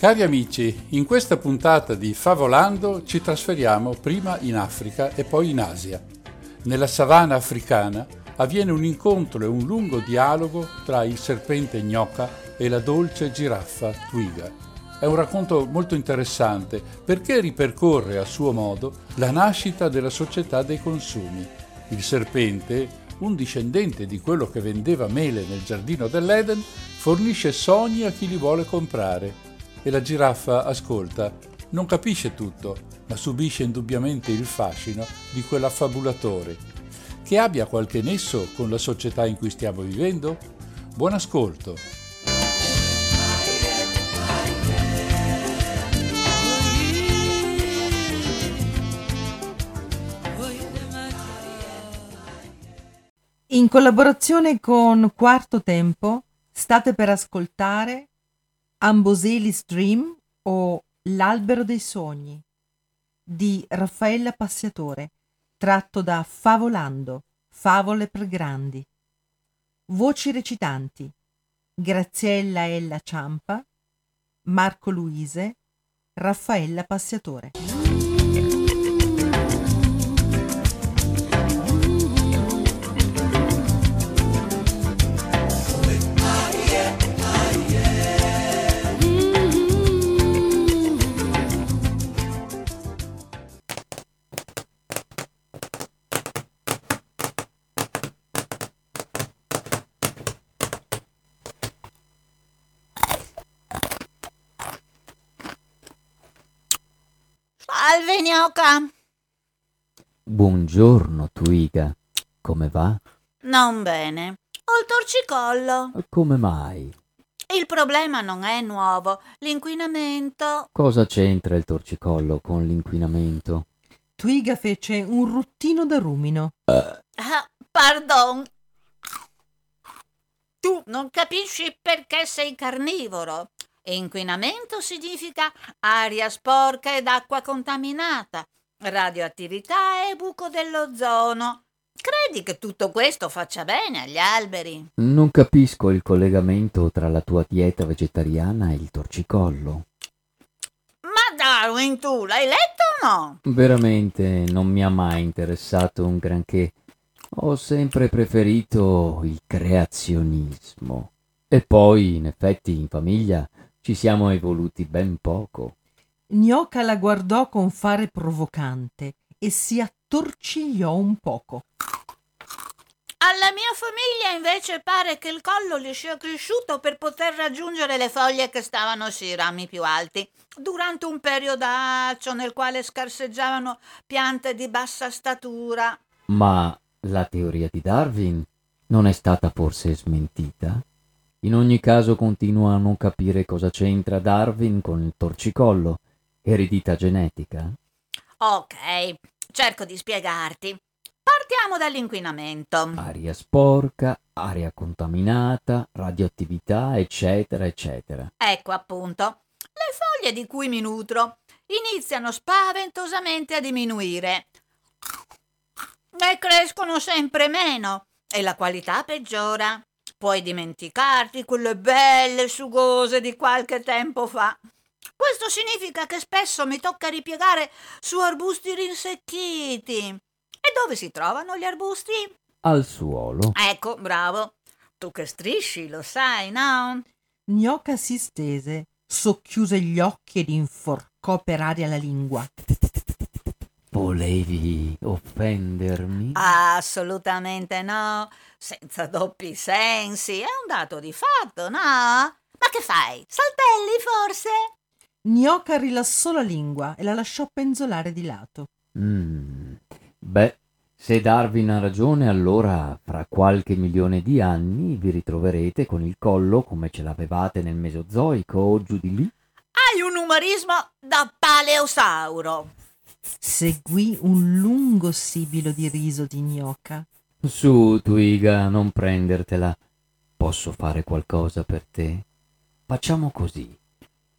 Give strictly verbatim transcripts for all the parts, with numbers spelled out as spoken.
Cari amici, in questa puntata di Favolando ci trasferiamo prima in Africa e poi in Asia. Nella savana africana avviene un incontro e un lungo dialogo tra il serpente Gnoca e la dolce giraffa Twiga. È un racconto molto interessante perché ripercorre a suo modo la nascita della società dei consumi. Il serpente, un discendente di quello che vendeva mele nel giardino dell'Eden, fornisce sogni a chi li vuole comprare. E la giraffa ascolta, non capisce tutto, ma subisce indubbiamente il fascino di quell'affabulatore, che abbia qualche nesso con la società in cui stiamo vivendo? Buon ascolto! In collaborazione con Quarto Tempo state per ascoltare Amboseli's Dream o L'albero dei sogni di Raffaella Passiatore, tratto da Favolando, favole per grandi. Voci recitanti: Graziella Ella Ciampa, Marco Luise, Raffaella Passiatore. Salve, Gnoca. Buongiorno, Twiga. Come va? Non bene. Ho il torcicollo. Come mai? Il problema non è nuovo. L'inquinamento. Cosa c'entra il torcicollo con l'inquinamento? Twiga fece un ruttino da rumino. Uh. Ah, pardon. Tu non capisci perché sei carnivoro. Inquinamento significa aria sporca ed acqua contaminata, radioattività e buco dell'ozono. Credi che tutto questo faccia bene agli alberi? Non capisco il collegamento tra la tua dieta vegetariana e il torcicollo. Ma Darwin, tu l'hai letto o no? Veramente non mi ha mai interessato un granché. Ho sempre preferito il creazionismo. E poi, in effetti, in famiglia ci siamo evoluti ben poco. Gnoca la guardò con fare provocante e si attorcigliò un poco. Alla mia famiglia invece pare che il collo gli sia cresciuto per poter raggiungere le foglie che stavano sui rami più alti, durante un periodaccio nel quale scarseggiavano piante di bassa statura. Ma la teoria di Darwin non è stata forse smentita? In ogni caso continuo a non capire cosa c'entra Darwin con il torcicollo, eredità genetica. Ok, cerco di spiegarti. Partiamo dall'inquinamento. Aria sporca, aria contaminata, radioattività, eccetera, eccetera. Ecco appunto, le foglie di cui mi nutro iniziano spaventosamente a diminuire e crescono sempre meno e la qualità peggiora. Puoi dimenticarti quelle belle sugose di qualche tempo fa. Questo significa che spesso mi tocca ripiegare su arbusti rinsecchiti. E dove si trovano gli arbusti? Al suolo. Ecco, bravo. Tu che strisci, lo sai, no? Gnoca si stese, socchiuse gli occhi ed inforcò per aria la lingua. Volevi offendermi? Assolutamente no, senza doppi sensi, è un dato di fatto, no? Ma che fai? Saltelli forse? Gnoca rilassò la lingua e la lasciò penzolare di lato. Mm, beh, se Darwin ha ragione, allora fra qualche milione di anni vi ritroverete con il collo come ce l'avevate nel Mesozoico o giù di lì. Hai un umorismo da paleosauro. Seguì un lungo sibilo di riso di Gnoca. Su, Twiga, non prendertela. Posso fare qualcosa per te? Facciamo così.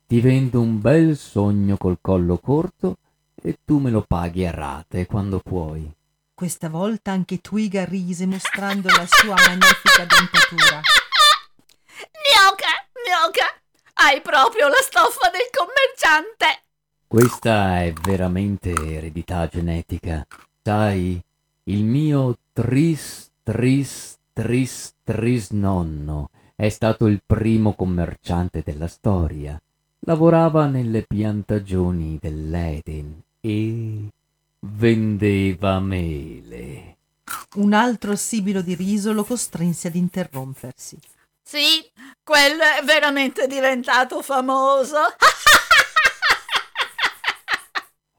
Ti vendo un bel sogno col collo corto e tu me lo paghi a rate quando puoi. Questa volta anche Twiga rise mostrando la sua magnifica dentatura. Gnoca, Gnoca, hai proprio la stoffa del commerciante. Questa è veramente eredità genetica. Sai, il mio tris tris tris tris nonno è stato il primo commerciante della storia. Lavorava nelle piantagioni dell'Eden e vendeva mele. Un altro sibilo di riso lo costrinse ad interrompersi. Sì, quello è veramente diventato famoso.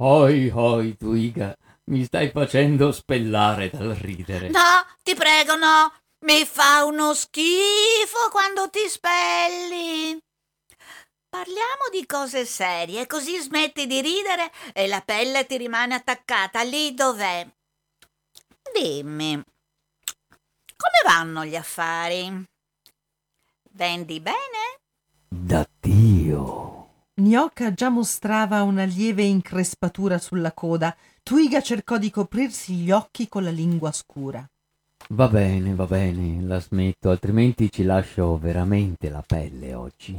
Oi, oi, Twiga, mi stai facendo spellare dal ridere. No, ti prego, no. Mi fa uno schifo quando ti spelli. Parliamo di cose serie, così smetti di ridere e la pelle ti rimane attaccata lì dov'è. Dimmi, come vanno gli affari? Vendi bene? Da Dio! Gnoca già mostrava una lieve increspatura sulla coda. Twiga cercò di coprirsi gli occhi con la lingua scura. Va bene, va bene, la smetto, altrimenti ci lascio veramente la pelle oggi.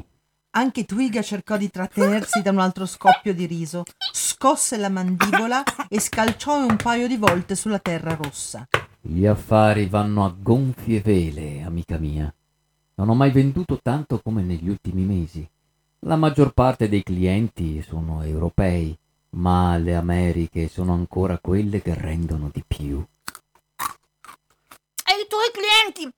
Anche Twiga cercò di trattenersi da un altro scoppio di riso. Scosse la mandibola e scalciò un paio di volte sulla terra rossa. Gli affari vanno a gonfie vele, amica mia. Non ho mai venduto tanto come negli ultimi mesi. La maggior parte dei clienti sono europei, ma le Americhe sono ancora quelle che rendono di più. E i tuoi clienti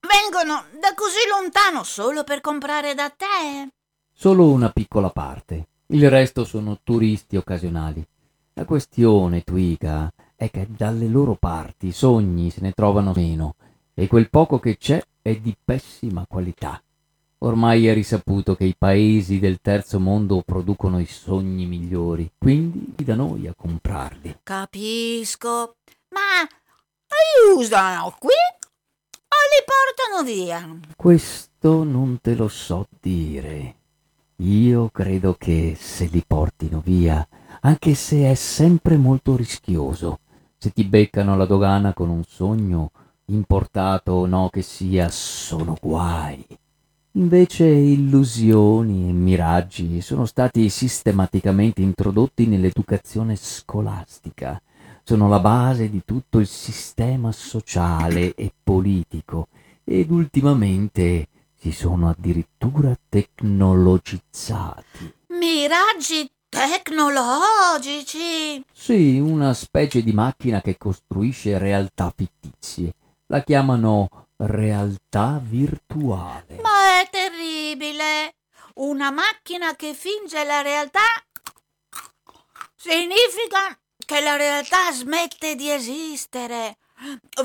vengono da così lontano solo per comprare da te? Solo una piccola parte, il resto sono turisti occasionali. La questione, Twiga, è che dalle loro parti sogni se ne trovano meno e quel poco che c'è è di pessima qualità. Ormai è risaputo che i paesi del terzo mondo producono i sogni migliori, quindi da noi a comprarli. Capisco, ma li usano qui o li portano via? Questo non te lo so dire. Io credo che se li portino via, anche se è sempre molto rischioso, se ti beccano alla dogana con un sogno, importato o no che sia, sono guai. Invece illusioni e miraggi sono stati sistematicamente introdotti nell'educazione scolastica. Sono la base di tutto il sistema sociale e politico ed ultimamente si sono addirittura tecnologizzati. Miraggi tecnologici? Sì, una specie di macchina che costruisce realtà fittizie. La chiamano realtà virtuale. Ma è terribile! Una macchina che finge la realtà significa che la realtà smette di esistere.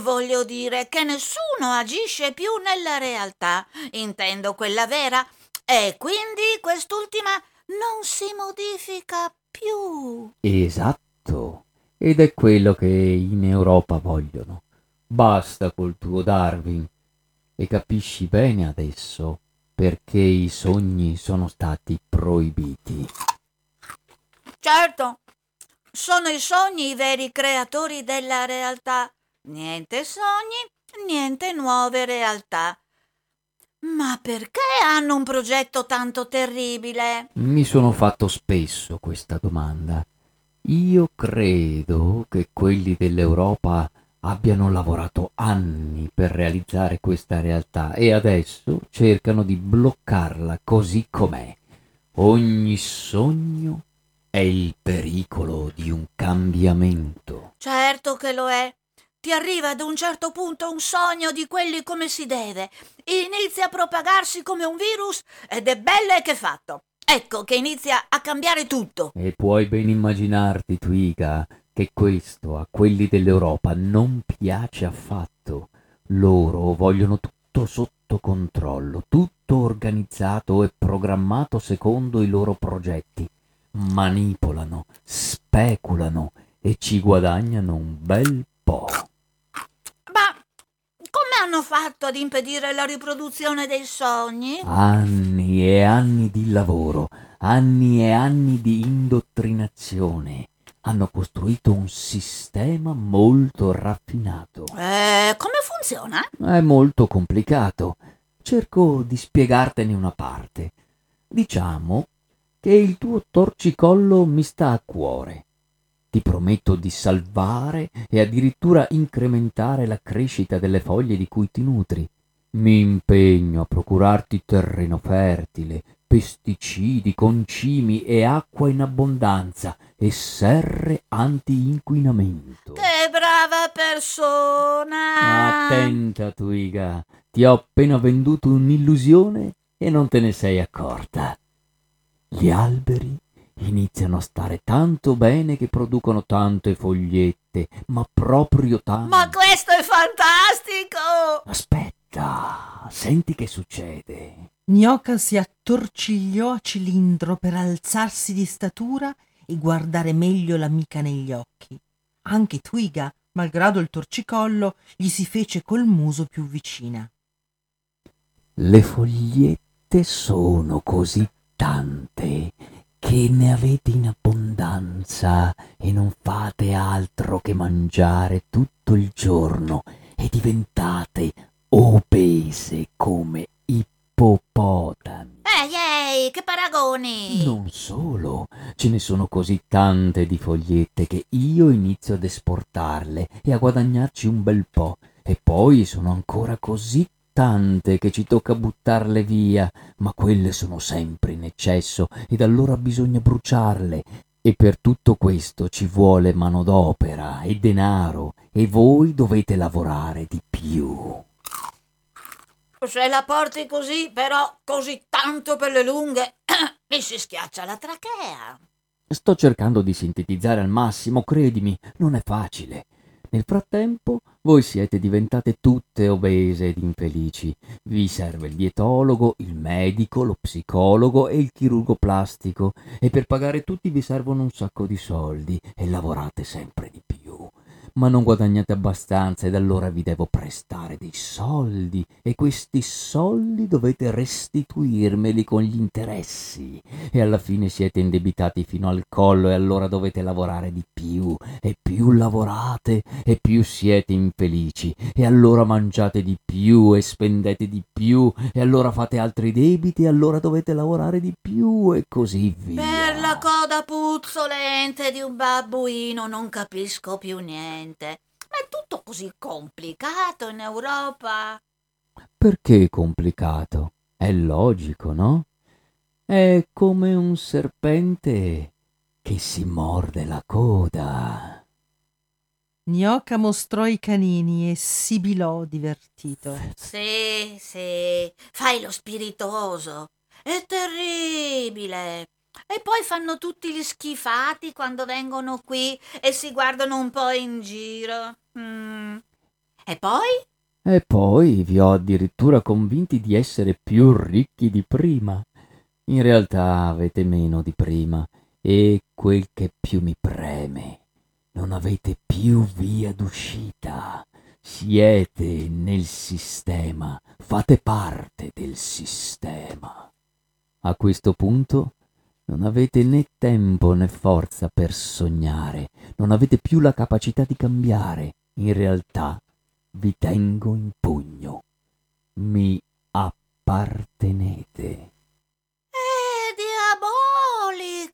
Voglio dire che nessuno agisce più nella realtà, intendo quella vera, e quindi quest'ultima non si modifica più. Esatto, ed è quello che in Europa vogliono. Basta col tuo Darwin e capisci bene adesso perché i sogni sono stati proibiti. Certo, sono i sogni i veri creatori della realtà. Niente sogni, niente nuove realtà. Ma perché hanno un progetto tanto terribile? Mi sono fatto spesso questa domanda. Io credo che quelli dell'Europa abbiano lavorato anni per realizzare questa realtà e adesso cercano di bloccarla così com'è. Ogni sogno è è il pericolo di un cambiamento. Certo che lo è. Ti arriva ad un certo punto un sogno di quelli come si deve, inizia a propagarsi come un virus ed è belle che fatto. Ecco che inizia a cambiare tutto. E puoi ben immaginarti, Twiga, che questo a quelli dell'Europa non piace affatto. Loro vogliono tutto sotto controllo, tutto organizzato e programmato secondo i loro progetti. Manipolano, speculano e ci guadagnano un bel po'. Ma come hanno fatto ad impedire la riproduzione dei sogni? Anni e anni di lavoro, anni e anni di indottrinazione. Hanno costruito un sistema molto raffinato. Eh, come funziona? È molto complicato. Cerco di spiegartene una parte. Diciamo che il tuo torcicollo mi sta a cuore. Ti prometto di salvare e addirittura incrementare la crescita delle foglie di cui ti nutri. Mi impegno a procurarti terreno fertile, pesticidi, concimi e acqua in abbondanza e serre anti-inquinamento. Che brava persona! Attenta, Twiga, ti ho appena venduto un'illusione e non te ne sei accorta. Gli alberi iniziano a stare tanto bene che producono tante fogliette, ma proprio tante. Ma questo è fantastico! Aspetta, senti che succede. Gnoca si attorcigliò a cilindro per alzarsi di statura e guardare meglio l'amica negli occhi. Anche Twiga, malgrado il torcicollo, gli si fece col muso più vicina. Le fogliette sono così tante che ne avete in abbondanza e non fate altro che mangiare tutto il giorno e diventate obese come ippopotami. Ehi, ehi, che paragoni! Non solo, ce ne sono così tante di fogliette che io inizio ad esportarle e a guadagnarci un bel po', e poi sono ancora così tante che ci tocca buttarle via, ma quelle sono sempre in eccesso ed allora bisogna bruciarle, e per tutto questo ci vuole manodopera e denaro e voi dovete lavorare di più. Se la porti così, però così tanto per le lunghe, mi si schiaccia la trachea. Sto cercando di sintetizzare al massimo, credimi, non è facile. Nel frattempo voi siete diventate tutte obese ed infelici. Vi serve il dietologo, il medico, lo psicologo e il chirurgo plastico, e per pagare tutti vi servono un sacco di soldi e lavorate sempre di più. Ma non guadagnate abbastanza ed allora vi devo prestare dei soldi e questi soldi dovete restituirmeli con gli interessi e alla fine siete indebitati fino al collo e allora dovete lavorare di più e più lavorate e più siete infelici e allora mangiate di più e spendete di più e allora fate altri debiti e allora dovete lavorare di più e così via. Per la coda puzzolente di un babbuino non capisco più niente. Ma è tutto così complicato in Europa. Perché complicato? È logico, no? È come un serpente che si morde la coda. Gnoca mostrò i canini e sibilò divertito. Sì, sì, fai lo spiritoso. È terribile. E poi fanno tutti gli schifati quando vengono qui e si guardano un po' in giro. Mm. E poi? E poi vi ho addirittura convinti di essere più ricchi di prima. In realtà avete meno di prima e quel che più mi preme, non avete più via d'uscita. Siete nel sistema, fate parte del sistema. A questo punto non avete né tempo né forza per sognare, non avete più la capacità di cambiare. In realtà vi tengo in pugno. Mi appartenete. È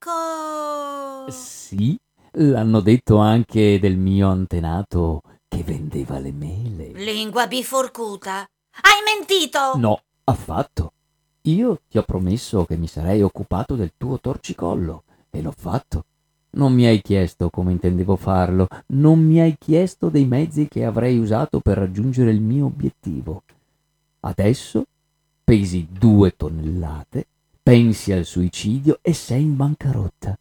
diabolico! Sì, l'hanno detto anche del mio antenato che vendeva le mele. Lingua biforcuta. Hai mentito? No, affatto. Io ti ho promesso che mi sarei occupato del tuo torcicollo e l'ho fatto. Non mi hai chiesto come intendevo farlo, non mi hai chiesto dei mezzi che avrei usato per raggiungere il mio obiettivo. Adesso pesi due tonnellate, pensi al suicidio e sei in bancarotta.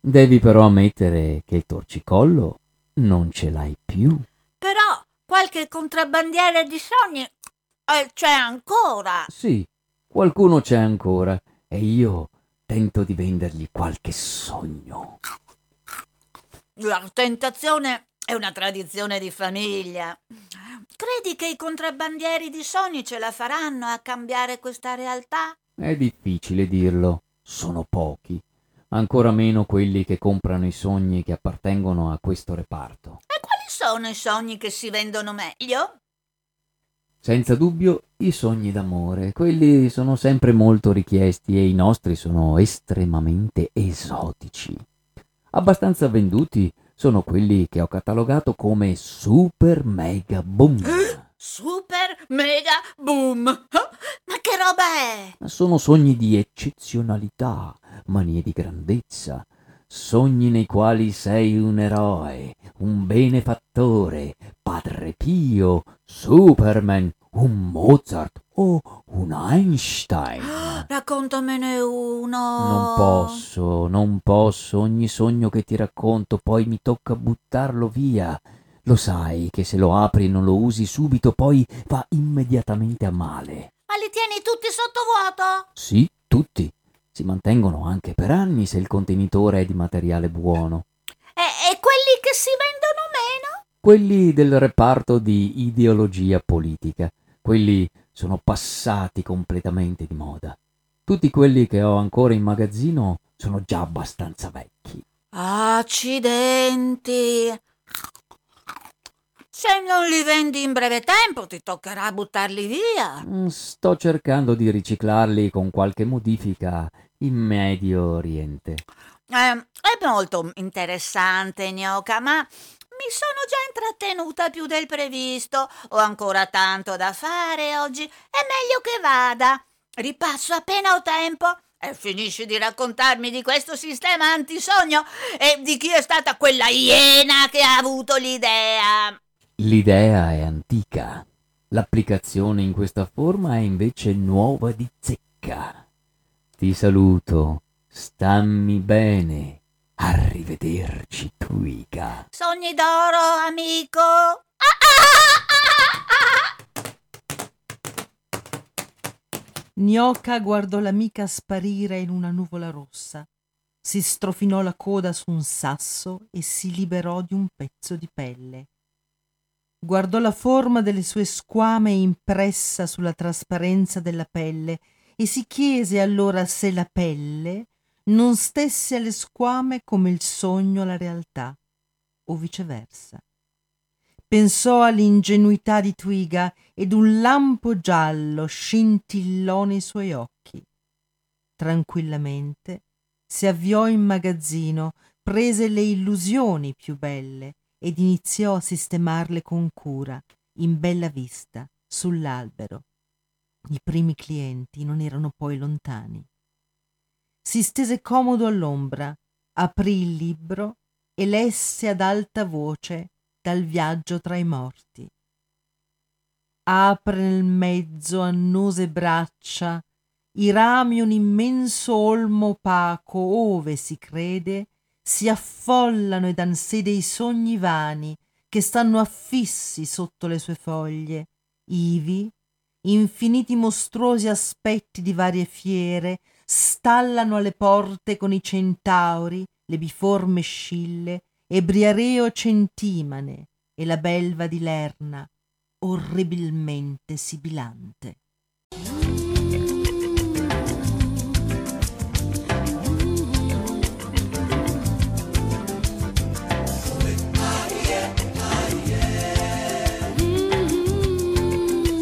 Devi però ammettere che il torcicollo non ce l'hai più. Però qualche contrabbandiere di sogni eh, c'è ancora. Sì, qualcuno c'è ancora e io tento di vendergli qualche sogno. La tentazione è una tradizione di famiglia. Credi che i contrabbandieri di sogni ce la faranno a cambiare questa realtà? È difficile dirlo, sono pochi. Ancora meno quelli che comprano i sogni che appartengono a questo reparto. E quali sono i sogni che si vendono meglio? Senza dubbio i sogni d'amore. Quelli sono sempre molto richiesti e i nostri sono estremamente esotici. Abbastanza venduti sono quelli che ho catalogato come super mega boom. Super mega boom! Oh, ma che roba è? Sono sogni di eccezionalità, manie di grandezza, sogni nei quali sei un eroe, un benefattore, Padre Pio, Superman, un Mozart o un Einstein. Oh, raccontamene uno. Non posso, non posso. Ogni sogno che ti racconto poi mi tocca buttarlo via. Lo sai che se lo apri e non lo usi subito poi va immediatamente a male. Ma li tieni tutti sottovuoto? Sì, tutti. Si mantengono anche per anni se il contenitore è di materiale buono. E, e quelli che si vendono meno? Quelli del reparto di ideologia politica. Quelli sono passati completamente di moda. Tutti quelli che ho ancora in magazzino sono già abbastanza vecchi. Accidenti! Se non li vendi in breve tempo ti toccherà buttarli via. Sto cercando di riciclarli con qualche modifica in Medio Oriente. Eh, è molto interessante, Gnoca, ma mi sono già intrattenuta più del previsto. Ho ancora tanto da fare oggi. È meglio che vada. Ripasso appena ho tempo e finisci di raccontarmi di questo sistema antisogno e di chi è stata quella iena che ha avuto l'idea. L'idea è antica, l'applicazione in questa forma è invece nuova di zecca. Ti saluto, stammi bene, arrivederci Twiga. Sogni d'oro, amico! Ah, ah, ah, ah. Gnoca guardò l'amica sparire in una nuvola rossa, si strofinò la coda su un sasso e si liberò di un pezzo di pelle. Guardò la forma delle sue squame impressa sulla trasparenza della pelle e si chiese allora se la pelle non stesse alle squame come il sogno alla realtà, o viceversa. Pensò all'ingenuità di Twiga ed un lampo giallo scintillò nei suoi occhi. Tranquillamente si avviò in magazzino, prese le illusioni più belle ed iniziò a sistemarle con cura, in bella vista, sull'albero. I primi clienti non erano poi lontani. Si stese comodo all'ombra, aprì il libro e lesse ad alta voce Dal viaggio tra i morti. Apre nel mezzo annose braccia, i rami un immenso olmo opaco, ove si crede si affollano ed dan sede i sogni vani che stanno affissi sotto le sue foglie, ivi infiniti mostruosi aspetti di varie fiere stallano alle porte con i centauri, le biforme scille e Briareo centimane e la belva di Lerna orribilmente sibilante.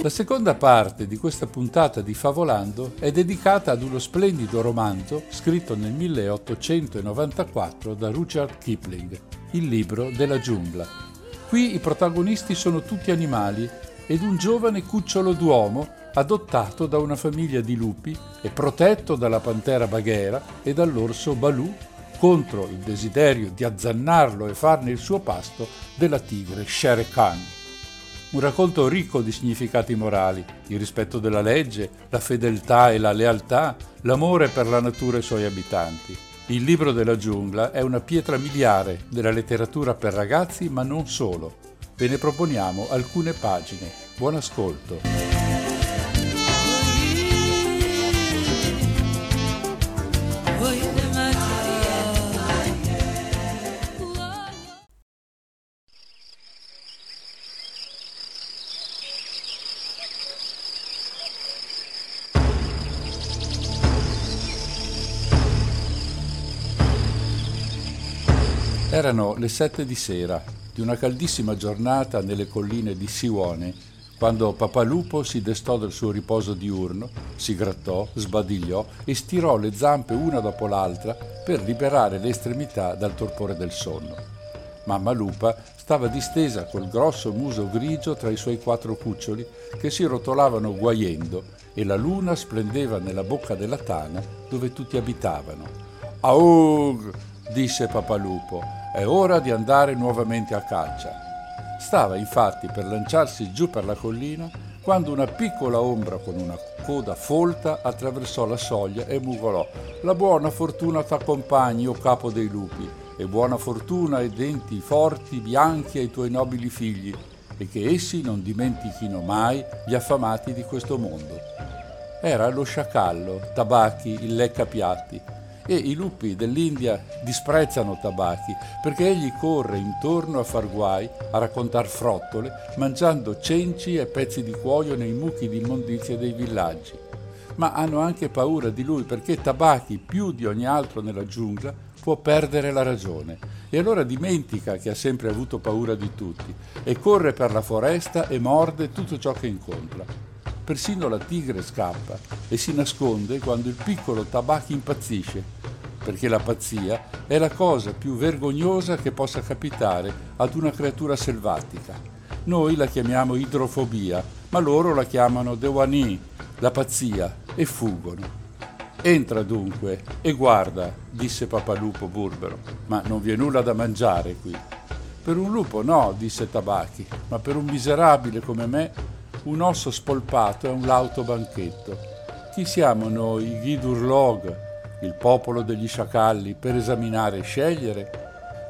La seconda parte di questa puntata di Favolando è dedicata ad uno splendido romanzo scritto nel milleottocentonovantaquattro da Rudyard Kipling, Il libro della giungla. Qui i protagonisti sono tutti animali ed un giovane cucciolo d'uomo adottato da una famiglia di lupi e protetto dalla pantera Bagheera e dall'orso Baloo, contro il desiderio di azzannarlo e farne il suo pasto della tigre Shere Khan. Un racconto ricco di significati morali, il rispetto della legge, la fedeltà e la lealtà, l'amore per la natura e i suoi abitanti. Il libro della giungla è una pietra miliare della letteratura per ragazzi, ma non solo. Ve ne proponiamo alcune pagine. Buon ascolto! Erano le sette di sera di una caldissima giornata nelle colline di Seeonee, quando Papà Lupo si destò dal suo riposo diurno, si grattò, sbadigliò e stirò le zampe una dopo l'altra per liberare le estremità dal torpore del sonno. Mamma Lupa stava distesa col grosso muso grigio tra i suoi quattro cuccioli che si rotolavano guaiendo e la luna splendeva nella bocca della tana dove tutti abitavano. «Aug!» disse Papà Lupo. «È ora di andare nuovamente a caccia». Stava infatti per lanciarsi giù per la collina quando una piccola ombra con una coda folta attraversò la soglia e mugolò: «La buona fortuna t'accompagni, o capo dei lupi, e buona fortuna ai denti forti bianchi ai tuoi nobili figli, e che essi non dimentichino mai gli affamati di questo mondo». Era lo sciacallo Tabaqui, il leccapiatti. E i lupi dell'India disprezzano Tabaqui perché egli corre intorno a far guai, a raccontar frottole, mangiando cenci e pezzi di cuoio nei mucchi di immondizie dei villaggi. Ma hanno anche paura di lui perché Tabaqui, più di ogni altro nella giungla, può perdere la ragione e allora dimentica che ha sempre avuto paura di tutti e corre per la foresta e morde tutto ciò che incontra. Persino la tigre scappa e si nasconde quando il piccolo Tabaqui impazzisce, perché la pazzia è la cosa più vergognosa che possa capitare ad una creatura selvatica. Noi la chiamiamo idrofobia, ma loro la chiamano dewanee, la pazzia, e fuggono. «Entra dunque e guarda», disse Papà Lupo burbero, «ma non vi è nulla da mangiare qui». «Per un lupo no», disse Tabaqui, «ma per un miserabile come me un osso spolpato è un lauto banchetto. Chi siamo noi, i Ghidurlog, il popolo degli sciacalli, per esaminare e scegliere?»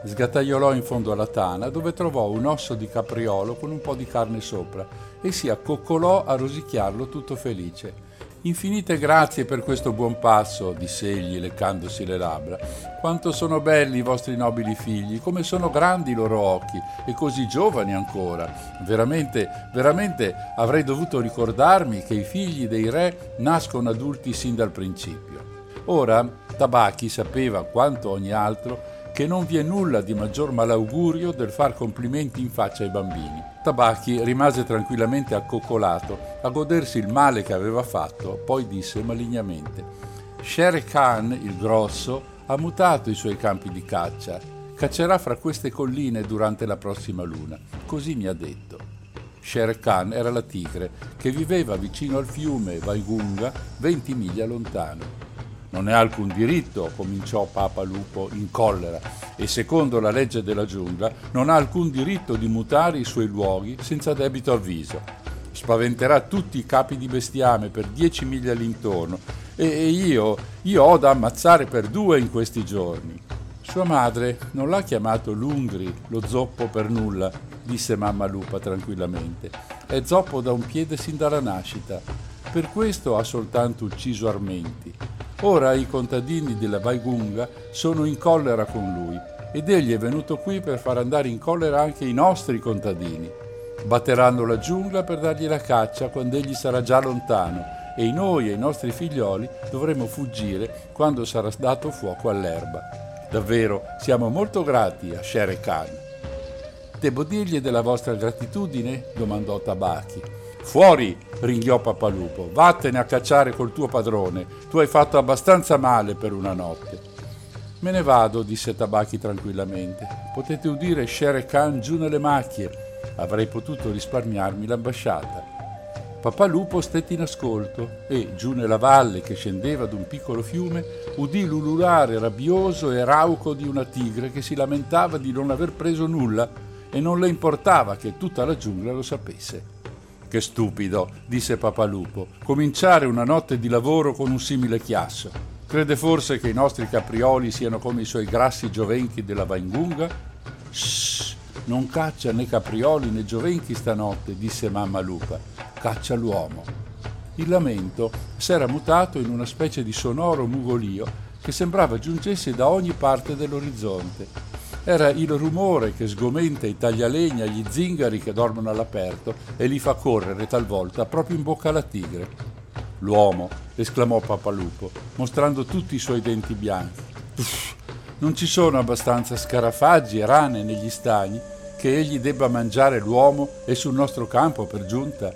Sgattaiolò in fondo alla tana, dove trovò un osso di capriolo con un po' di carne sopra e si accoccolò a rosicchiarlo tutto felice. «Infinite grazie per questo buon passo», disse egli leccandosi le labbra. «Quanto sono belli i vostri nobili figli, come sono grandi i loro occhi e così giovani ancora. Veramente, veramente avrei dovuto ricordarmi che i figli dei re nascono adulti sin dal principio». Ora Tabaqui sapeva quanto ogni altro che non vi è nulla di maggior malaugurio del far complimenti in faccia ai bambini. Tabaqui rimase tranquillamente accoccolato a godersi il male che aveva fatto, poi disse malignamente: «Shere Khan, il grosso, ha mutato i suoi campi di caccia. Caccerà fra queste colline durante la prossima luna. Così mi ha detto». Shere Khan era la tigre che viveva vicino al fiume Vaigunga, venti miglia lontano. «Non ne ha alcun diritto», cominciò Papa Lupo in collera, «e secondo la legge della giungla non ha alcun diritto di mutare i suoi luoghi senza debito avviso. Spaventerà tutti i capi di bestiame per dieci miglia all'intorno e, e io, io ho da ammazzare per due in questi giorni». «Sua madre non l'ha chiamato l'Ungri, lo zoppo, per nulla», disse Mamma Lupa tranquillamente. «È zoppo da un piede sin dalla nascita. Per questo ha soltanto ucciso Armenti. Ora i contadini della Vaigunga sono in collera con lui ed egli è venuto qui per far andare in collera anche i nostri contadini. Batteranno la giungla per dargli la caccia quando egli sarà già lontano e noi e i nostri figlioli dovremo fuggire quando sarà dato fuoco all'erba. Davvero siamo molto grati a Shere Khan». «Devo dirgli della vostra gratitudine?» domandò Tabaqui. «Fuori!» ringhiò Papà Lupo. «Vattene a cacciare col tuo padrone. Tu hai fatto abbastanza male per una notte». «Me ne vado», disse Tabaqui tranquillamente. «Potete udire Shere Khan giù nelle macchie. Avrei potuto risparmiarmi l'ambasciata». Papà Lupo stette in ascolto e, giù nella valle che scendeva ad un piccolo fiume, udì l'ululare rabbioso e rauco di una tigre che si lamentava di non aver preso nulla e non le importava che tutta la giungla lo sapesse. «Che stupido», disse Papà Lupo, «cominciare una notte di lavoro con un simile chiasso. Crede forse che i nostri caprioli siano come i suoi grassi giovenchi della Vaingunga?» «Shh, non caccia né caprioli né giovenchi stanotte», disse Mamma Lupa. «Caccia l'uomo». Il lamento s'era mutato in una specie di sonoro mugolio che sembrava giungesse da ogni parte dell'orizzonte. Era il rumore che sgomenta i taglialegna, gli zingari che dormono all'aperto e li fa correre talvolta proprio in bocca alla tigre. «L'uomo», esclamò Papalupo, mostrando tutti i suoi denti bianchi. «Uff, non ci sono abbastanza scarafaggi e rane negli stagni che egli debba mangiare l'uomo e sul nostro campo per giunta».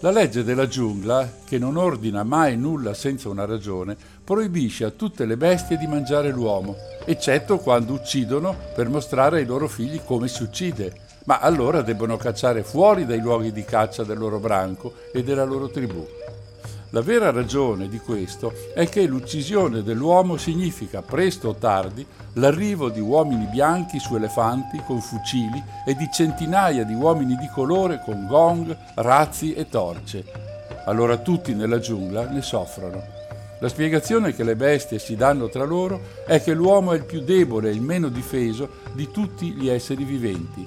La legge della giungla, che non ordina mai nulla senza una ragione, proibisce a tutte le bestie di mangiare l'uomo, eccetto quando uccidono per mostrare ai loro figli come si uccide, ma allora debbono cacciare fuori dai luoghi di caccia del loro branco e della loro tribù. La vera ragione di questo è che l'uccisione dell'uomo significa, presto o tardi, l'arrivo di uomini bianchi su elefanti con fucili e di centinaia di uomini di colore con gong, razzi e torce. Allora tutti nella giungla ne soffrono. La spiegazione che le bestie si danno tra loro è che l'uomo è il più debole e il meno difeso di tutti gli esseri viventi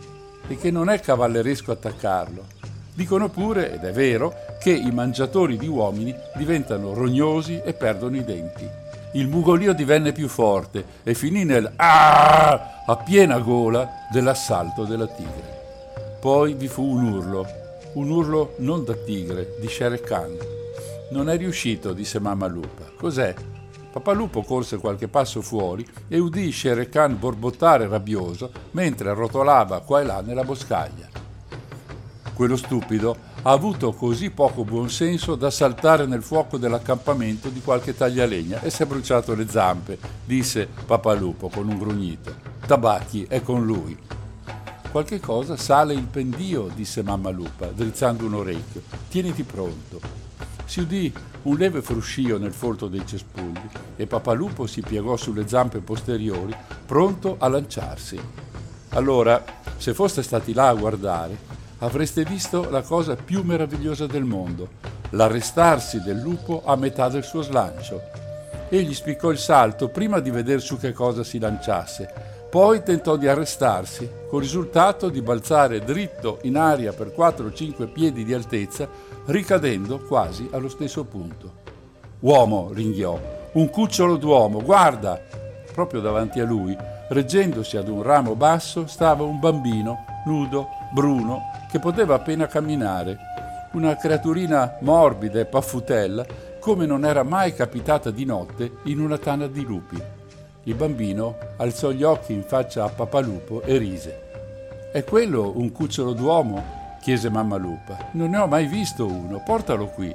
e che non è cavalleresco attaccarlo. Dicono pure, ed è vero, che i mangiatori di uomini diventano rognosi e perdono i denti. Il mugolio divenne più forte e finì nel «Aaah!» a piena gola dell'assalto della tigre. Poi vi fu un urlo, un urlo non da tigre, di Shere Khan. «Non è riuscito», disse Mamma Lupa. «Cos'è?» Papà Lupo corse qualche passo fuori e udì Shere Khan borbottare rabbioso mentre rotolava qua e là nella boscaglia. Quello stupido ha avuto così poco buonsenso da saltare nel fuoco dell'accampamento di qualche taglialegna e si è bruciato le zampe, disse Papalupo con un grugnito. Tabaqui è con lui. Qualche cosa sale il pendio, disse Mamma Lupa, drizzando un orecchio. Tieniti pronto. Si udì un leve fruscio nel folto dei cespugli e Papalupo si piegò sulle zampe posteriori, pronto a lanciarsi. Allora, se foste stati là a guardare, avreste visto la cosa più meravigliosa del mondo, l'arrestarsi del lupo a metà del suo slancio. Egli spiccò il salto prima di vedere su che cosa si lanciasse, poi tentò di arrestarsi, col risultato di balzare dritto in aria per quattro o cinque piedi di altezza, ricadendo quasi allo stesso punto. «Uomo!» ringhiò, «un cucciolo d'uomo, guarda!» Proprio davanti a lui, reggendosi ad un ramo basso, stava un bambino, nudo, bruno, che poteva appena camminare, una creaturina morbida e paffutella come non era mai capitata di notte in una tana di lupi. Il bambino alzò gli occhi in faccia a Papalupo e rise. «È quello un cucciolo d'uomo?» chiese Mamma Lupa. «Non ne ho mai visto uno, portalo qui».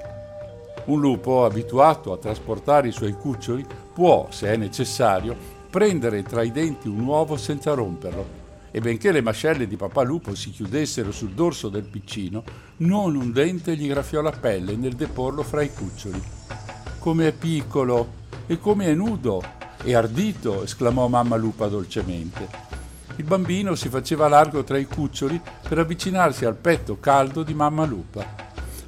Un lupo abituato a trasportare i suoi cuccioli può, se è necessario, prendere tra i denti un uovo senza romperlo. E benché le mascelle di Papà Lupo si chiudessero sul dorso del piccino, non un dente gli graffiò la pelle nel deporlo fra i cuccioli. «Come è piccolo e come è nudo e ardito!» esclamò Mamma Lupa dolcemente. Il bambino si faceva largo tra i cuccioli per avvicinarsi al petto caldo di Mamma Lupa.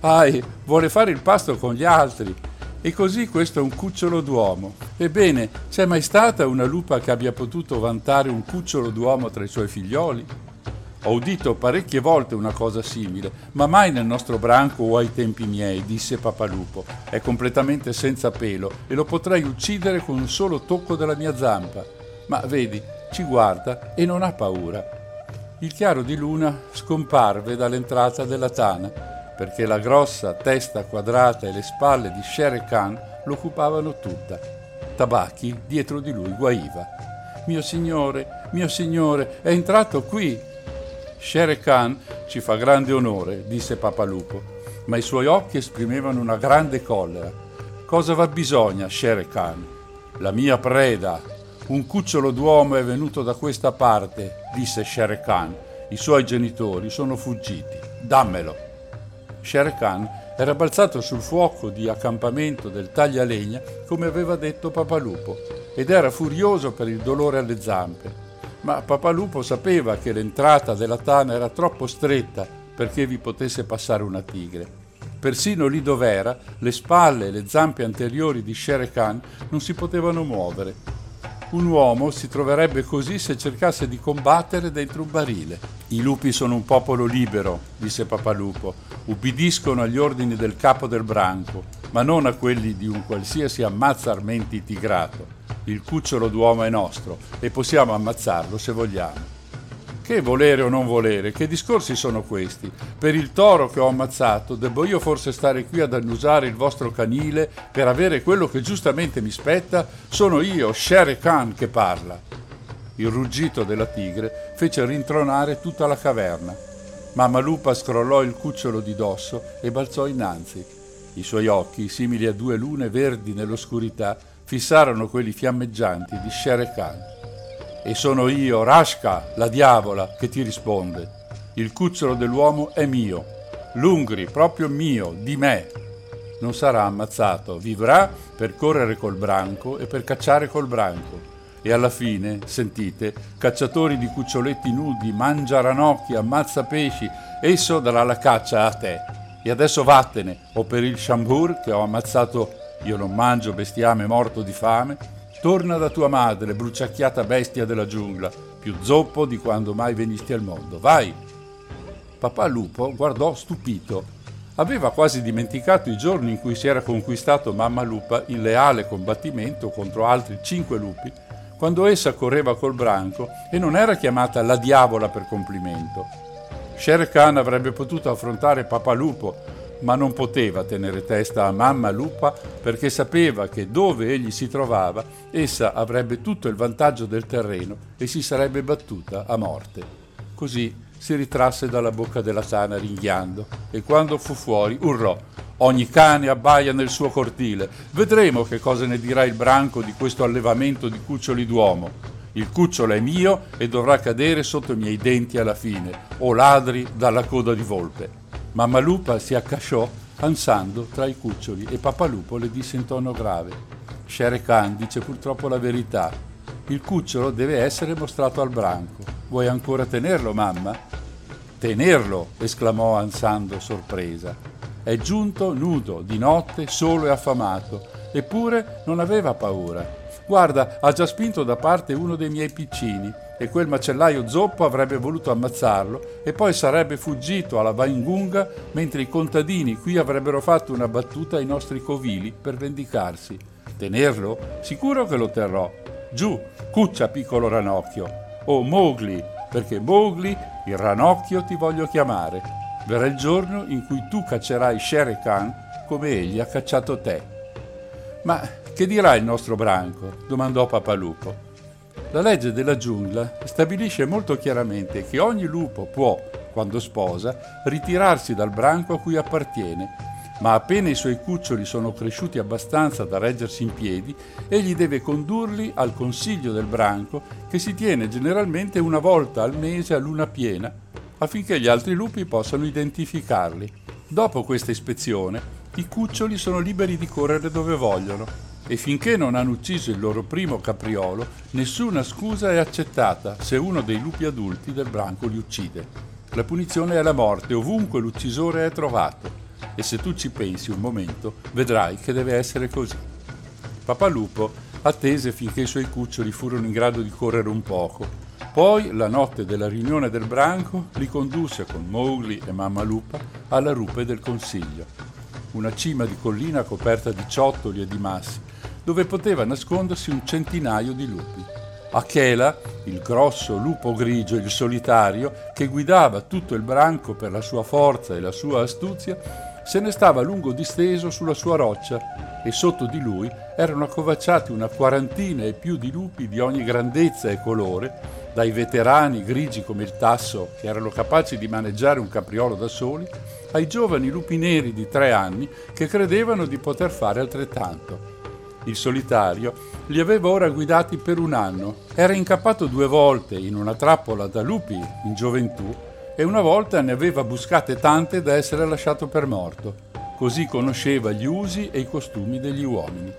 «Ahi, vuole fare il pasto con gli altri! E così questo è un cucciolo d'uomo. Ebbene, c'è mai stata una lupa che abbia potuto vantare un cucciolo d'uomo tra i suoi figlioli? Ho udito parecchie volte una cosa simile, ma mai nel nostro branco o ai tempi miei», disse Papalupo. «È completamente senza pelo e lo potrei uccidere con un solo tocco della mia zampa. Ma vedi, ci guarda e non ha paura». Il chiaro di luna scomparve dall'entrata della tana, perché la grossa testa quadrata e le spalle di Shere Khan l'occupavano tutta. Tabaqui dietro di lui guaiva. «Mio signore, mio signore, è entrato qui!» «Shere Khan ci fa grande onore», disse Papalupo, ma i suoi occhi esprimevano una grande collera. «Cosa va bisogna, Shere Khan?» «La mia preda! Un cucciolo d'uomo è venuto da questa parte», disse Shere Khan. «I suoi genitori sono fuggiti. Dammelo!» Shere Khan Era balzato sul fuoco di accampamento del taglialegna, come aveva detto Papalupo, ed era furioso per il dolore alle zampe. Ma Papalupo sapeva che l'entrata della tana era troppo stretta perché vi potesse passare una tigre. Persino lì dov'era, le spalle e le zampe anteriori di Shere Khan non si potevano muovere. Un uomo si troverebbe così se cercasse di combattere dentro un barile. «I lupi sono un popolo libero», disse Papalupo, «ubbidiscono agli ordini del capo del branco, ma non a quelli di un qualsiasi ammazzarmenti tigrato. Il cucciolo d'uomo è nostro e possiamo ammazzarlo se vogliamo». Che volere o non volere, che discorsi sono questi? Per il toro che ho ammazzato, debbo io forse stare qui ad annusare il vostro canile per avere quello che giustamente mi spetta? Sono io, Shere Khan, che parla. Il ruggito della tigre fece rintronare tutta la caverna. Mamma Lupa scrollò il cucciolo di dosso e balzò innanzi. I suoi occhi, simili a due lune verdi nell'oscurità, fissarono quelli fiammeggianti di Shere Khan. «E sono io, Rashka, la diavola, che ti risponde. Il cucciolo dell'uomo è mio, l'Ungri, proprio mio, di me. Non sarà ammazzato, vivrà per correre col branco e per cacciare col branco. E alla fine, sentite, cacciatori di cuccioletti nudi, mangia ranocchi, ammazza pesci, esso darà la caccia a te. E adesso vattene, o per il Shambhur che ho ammazzato, io non mangio bestiame morto di fame, torna da tua madre, bruciacchiata bestia della giungla, più zoppo di quando mai venisti al mondo. Vai!» Papà Lupo guardò stupito. Aveva quasi dimenticato i giorni in cui si era conquistato Mamma Lupa in leale combattimento contro altri cinque lupi, quando essa correva col branco e non era chiamata la diavola per complimento. Shere Khan avrebbe potuto affrontare Papà Lupo, ma non poteva tenere testa a Mamma Lupa perché sapeva che dove egli si trovava essa avrebbe tutto il vantaggio del terreno e si sarebbe battuta a morte. Così si ritrasse dalla bocca della tana ringhiando e quando fu fuori urlò: «Ogni cane abbaia nel suo cortile, vedremo che cosa ne dirà il branco di questo allevamento di cuccioli d'uomo. Il cucciolo è mio e dovrà cadere sotto i miei denti alla fine, o ladri dalla coda di volpe». Mamma Lupa si accasciò ansando tra i cuccioli e Papalupo le disse in tono grave: «Shere Khan dice purtroppo la verità. Il cucciolo deve essere mostrato al branco. Vuoi ancora tenerlo, mamma?» «Tenerlo!» esclamò ansando sorpresa. «È giunto nudo, di notte, solo e affamato. Eppure non aveva paura. Guarda, ha già spinto da parte uno dei miei piccini. E quel macellaio zoppo avrebbe voluto ammazzarlo e poi sarebbe fuggito alla Vaingunga mentre i contadini qui avrebbero fatto una battuta ai nostri covili per vendicarsi. Tenerlo? Sicuro che lo terrò. Giù, cuccia piccolo ranocchio. O Mowgli, perché Mowgli, il ranocchio, ti voglio chiamare. Verrà il giorno in cui tu caccerai Shere Khan come egli ha cacciato te». «Ma che dirà il nostro branco?» domandò Papalupo. «La legge della giungla stabilisce molto chiaramente che ogni lupo può, quando sposa, ritirarsi dal branco a cui appartiene, ma appena i suoi cuccioli sono cresciuti abbastanza da reggersi in piedi, egli deve condurli al consiglio del branco che si tiene generalmente una volta al mese a luna piena, affinché gli altri lupi possano identificarli. Dopo questa ispezione, i cuccioli sono liberi di correre dove vogliono. E finché non hanno ucciso il loro primo capriolo, nessuna scusa è accettata se uno dei lupi adulti del branco li uccide. La punizione è la morte ovunque l'uccisore è trovato. E se tu ci pensi un momento, vedrai che deve essere così». Papalupo attese finché i suoi cuccioli furono in grado di correre un poco. Poi, la notte della riunione del branco, li condusse con Mowgli e Mamma Lupa alla rupe del consiglio, una cima di collina coperta di ciottoli e di massi, dove poteva nascondersi un centinaio di lupi. Akela, il grosso lupo grigio, il solitario, che guidava tutto il branco per la sua forza e la sua astuzia, se ne stava a lungo disteso sulla sua roccia e sotto di lui erano accovacciati una quarantina e più di lupi di ogni grandezza e colore, dai veterani grigi come il Tasso, che erano capaci di maneggiare un capriolo da soli, ai giovani lupi neri di tre anni che credevano di poter fare altrettanto. Il solitario li aveva ora guidati per un anno, era incappato due volte in una trappola da lupi in gioventù e una volta ne aveva buscate tante da essere lasciato per morto. così conosceva gli usi e i costumi degli uomini.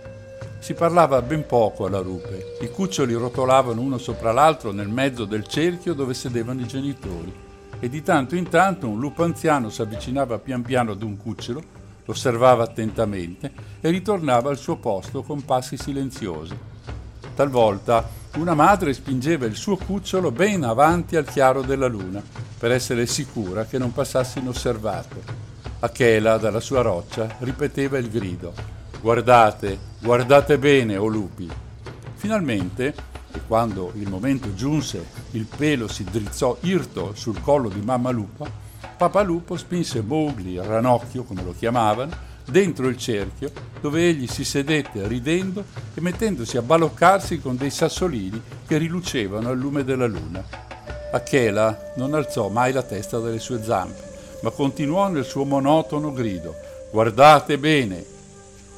Si parlava ben poco alla rupe, i cuccioli rotolavano uno sopra l'altro nel mezzo del cerchio dove sedevano i genitori e di tanto in tanto un lupo anziano si avvicinava pian piano ad un cucciolo, lo osservava attentamente e ritornava al suo posto con passi silenziosi. Talvolta una madre spingeva il suo cucciolo ben avanti al chiaro della luna per essere sicura che non passasse inosservato. Akela dalla sua roccia ripeteva il grido: guardate, guardate bene, o lupi! Finalmente, e quando il momento giunse, il pelo si drizzò irto sul collo di mamma lupa, papà lupo spinse Mowgli, il ranocchio come lo chiamavano, dentro il cerchio dove egli si sedette ridendo e mettendosi a baloccarsi con dei sassolini che rilucevano al lume della luna. Akela non alzò mai la testa dalle sue zampe, ma continuò nel suo monotono grido: guardate bene!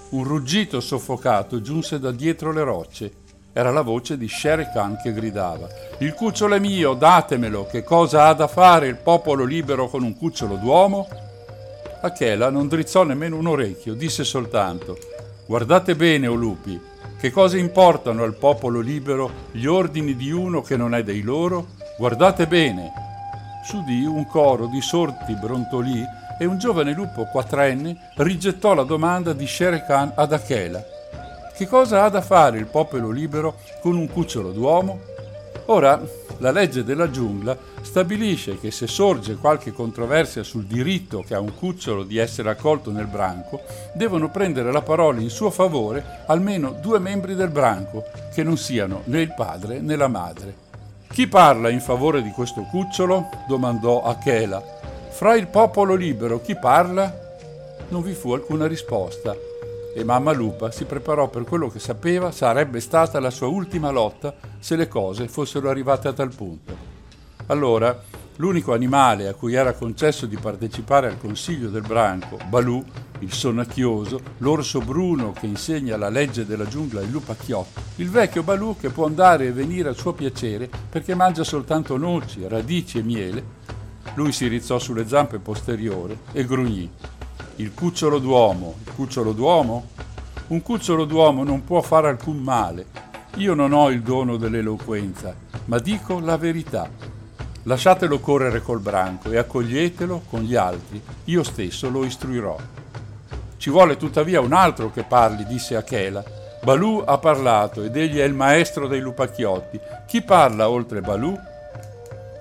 Un ruggito soffocato giunse da dietro le rocce. Era la voce di Shere Khan che gridava: il cucciolo è mio, datemelo, che cosa ha da fare il popolo libero con un cucciolo d'uomo? Akela non drizzò nemmeno un orecchio, disse soltanto: guardate bene, o lupi, che cosa importano al popolo libero gli ordini di uno che non è dei loro? Guardate bene! S'udì un coro di sorti brontolii e un giovane lupo quattrenne rigettò la domanda di Shere Khan ad Akela: che cosa ha da fare il popolo libero con un cucciolo d'uomo? Ora, la legge della giungla stabilisce che se sorge qualche controversia sul diritto che ha un cucciolo di essere accolto nel branco, devono prendere la parola in suo favore almeno due membri del branco, che non siano né il padre né la madre. «Chi parla in favore di questo cucciolo?» domandò Akela. «Fra il popolo libero chi parla?» Non vi fu alcuna risposta e mamma lupa si preparò per quello che sapeva sarebbe stata la sua ultima lotta se le cose fossero arrivate a tal punto. Allora l'unico animale a cui era concesso di partecipare al consiglio del branco, Baloo, il sonnacchioso, l'orso bruno che insegna la legge della giungla ai lupacchiotti, il vecchio Balù che può andare e venire al suo piacere perché mangia soltanto noci, radici e miele, lui si rizzò sulle zampe posteriori e grugnì: il cucciolo d'uomo, il cucciolo d'uomo? Un cucciolo d'uomo non può fare alcun male, io non ho il dono dell'eloquenza, ma dico la verità. Lasciatelo correre col branco e accoglietelo con gli altri, io stesso lo istruirò. Ci vuole tuttavia un altro che parli, disse Akela. Balù ha parlato ed egli è il maestro dei lupacchiotti. Chi parla oltre Balù?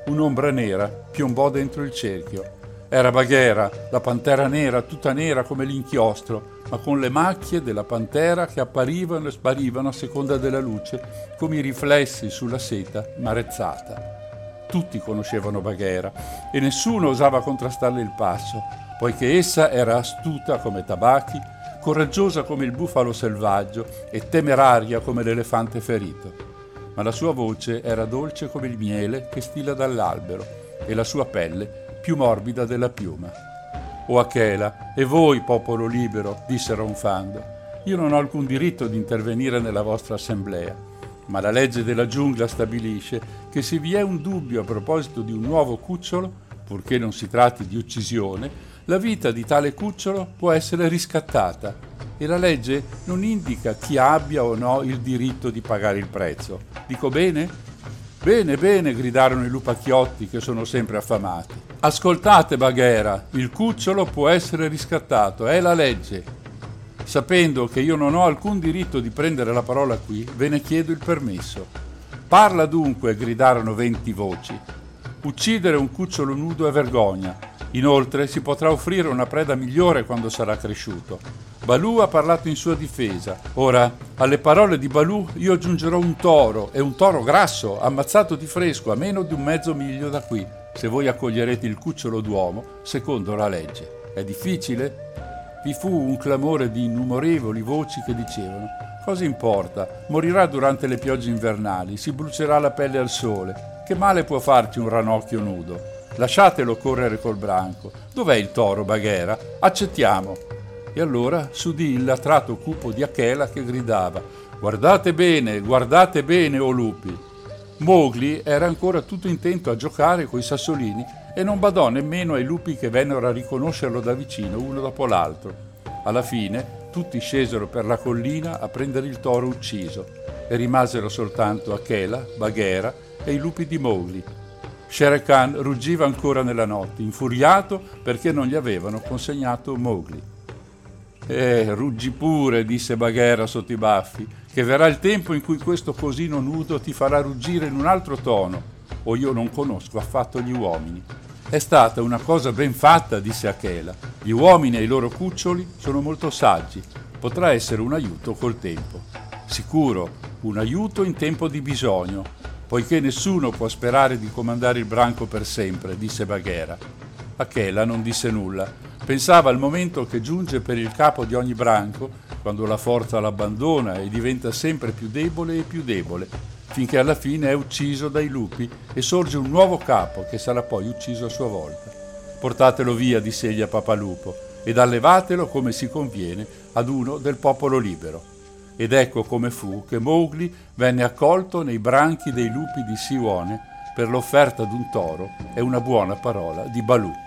Un'ombra nera piombò dentro il cerchio. Era Bagheera, la pantera nera, tutta nera come l'inchiostro, ma con le macchie della pantera che apparivano e sparivano a seconda della luce, come i riflessi sulla seta marezzata. Tutti conoscevano Bagheera e nessuno osava contrastarle il passo, poiché essa era astuta come Tabaqui, coraggiosa come il bufalo selvaggio e temeraria come l'elefante ferito. Ma la sua voce era dolce come il miele che stilla dall'albero e la sua pelle più morbida della piuma. «O Akela, e voi, popolo libero», disse ronfando, «io non ho alcun diritto di intervenire nella vostra assemblea, ma la legge della giungla stabilisce che se vi è un dubbio a proposito di un nuovo cucciolo, purché non si tratti di uccisione, la vita di tale cucciolo può essere riscattata e la legge non indica chi abbia o no il diritto di pagare il prezzo. Dico bene? Bene, bene!» gridarono i lupacchiotti che sono sempre affamati. «Ascoltate, Bagheera, il cucciolo può essere riscattato, è la legge. Sapendo che io non ho alcun diritto di prendere la parola qui, ve ne chiedo il permesso. Parla dunque!» gridarono venti voci. «Uccidere un cucciolo nudo è vergogna. Inoltre si potrà offrire una preda migliore quando sarà cresciuto. Balù ha parlato in sua difesa. Ora, alle parole di Balù io aggiungerò un toro, e un toro grasso, ammazzato di fresco a meno di un mezzo miglio da qui, se voi accoglierete il cucciolo d'uomo secondo la legge. È difficile?» Vi fu un clamore di innumerevoli voci che dicevano: «Cosa importa? Morirà durante le piogge invernali, si brucerà la pelle al sole. Che male può farci un ranocchio nudo? Lasciatelo correre col branco. Dov'è il toro, Bagheera? Accettiamo!» E allora s'udì il latrato cupo di Akela che gridava: «Guardate bene, guardate bene, o lupi!» Mowgli era ancora tutto intento a giocare coi sassolini e non badò nemmeno ai lupi che vennero a riconoscerlo da vicino uno dopo l'altro. Alla fine tutti scesero per la collina a prendere il toro ucciso e rimasero soltanto Akela, Bagheera e i lupi di Mowgli. Shere Khan ruggiva ancora nella notte, infuriato perché non gli avevano consegnato Mowgli. «Eh, ruggi pure», disse Bagheera sotto i baffi, «che verrà il tempo in cui questo cosino nudo ti farà ruggire in un altro tono, o io non conosco affatto gli uomini». «È stata una cosa ben fatta», disse Akela. «Gli uomini e i loro cuccioli sono molto saggi. Potrà essere un aiuto col tempo». «Sicuro, un aiuto in tempo di bisogno, poiché nessuno può sperare di comandare il branco per sempre», disse Bagheera. Akela non disse nulla. Pensava al momento che giunge per il capo di ogni branco, quando la forza l'abbandona e diventa sempre più debole e più debole, finché alla fine è ucciso dai lupi e sorge un nuovo capo che sarà poi ucciso a sua volta. «Portatelo via», disse egli a Papalupo, «ed allevatelo come si conviene ad uno del popolo libero». Ed ecco come fu che Mowgli venne accolto nei branchi dei lupi di Seeonee per l'offerta d'un toro e una buona parola di Baloo.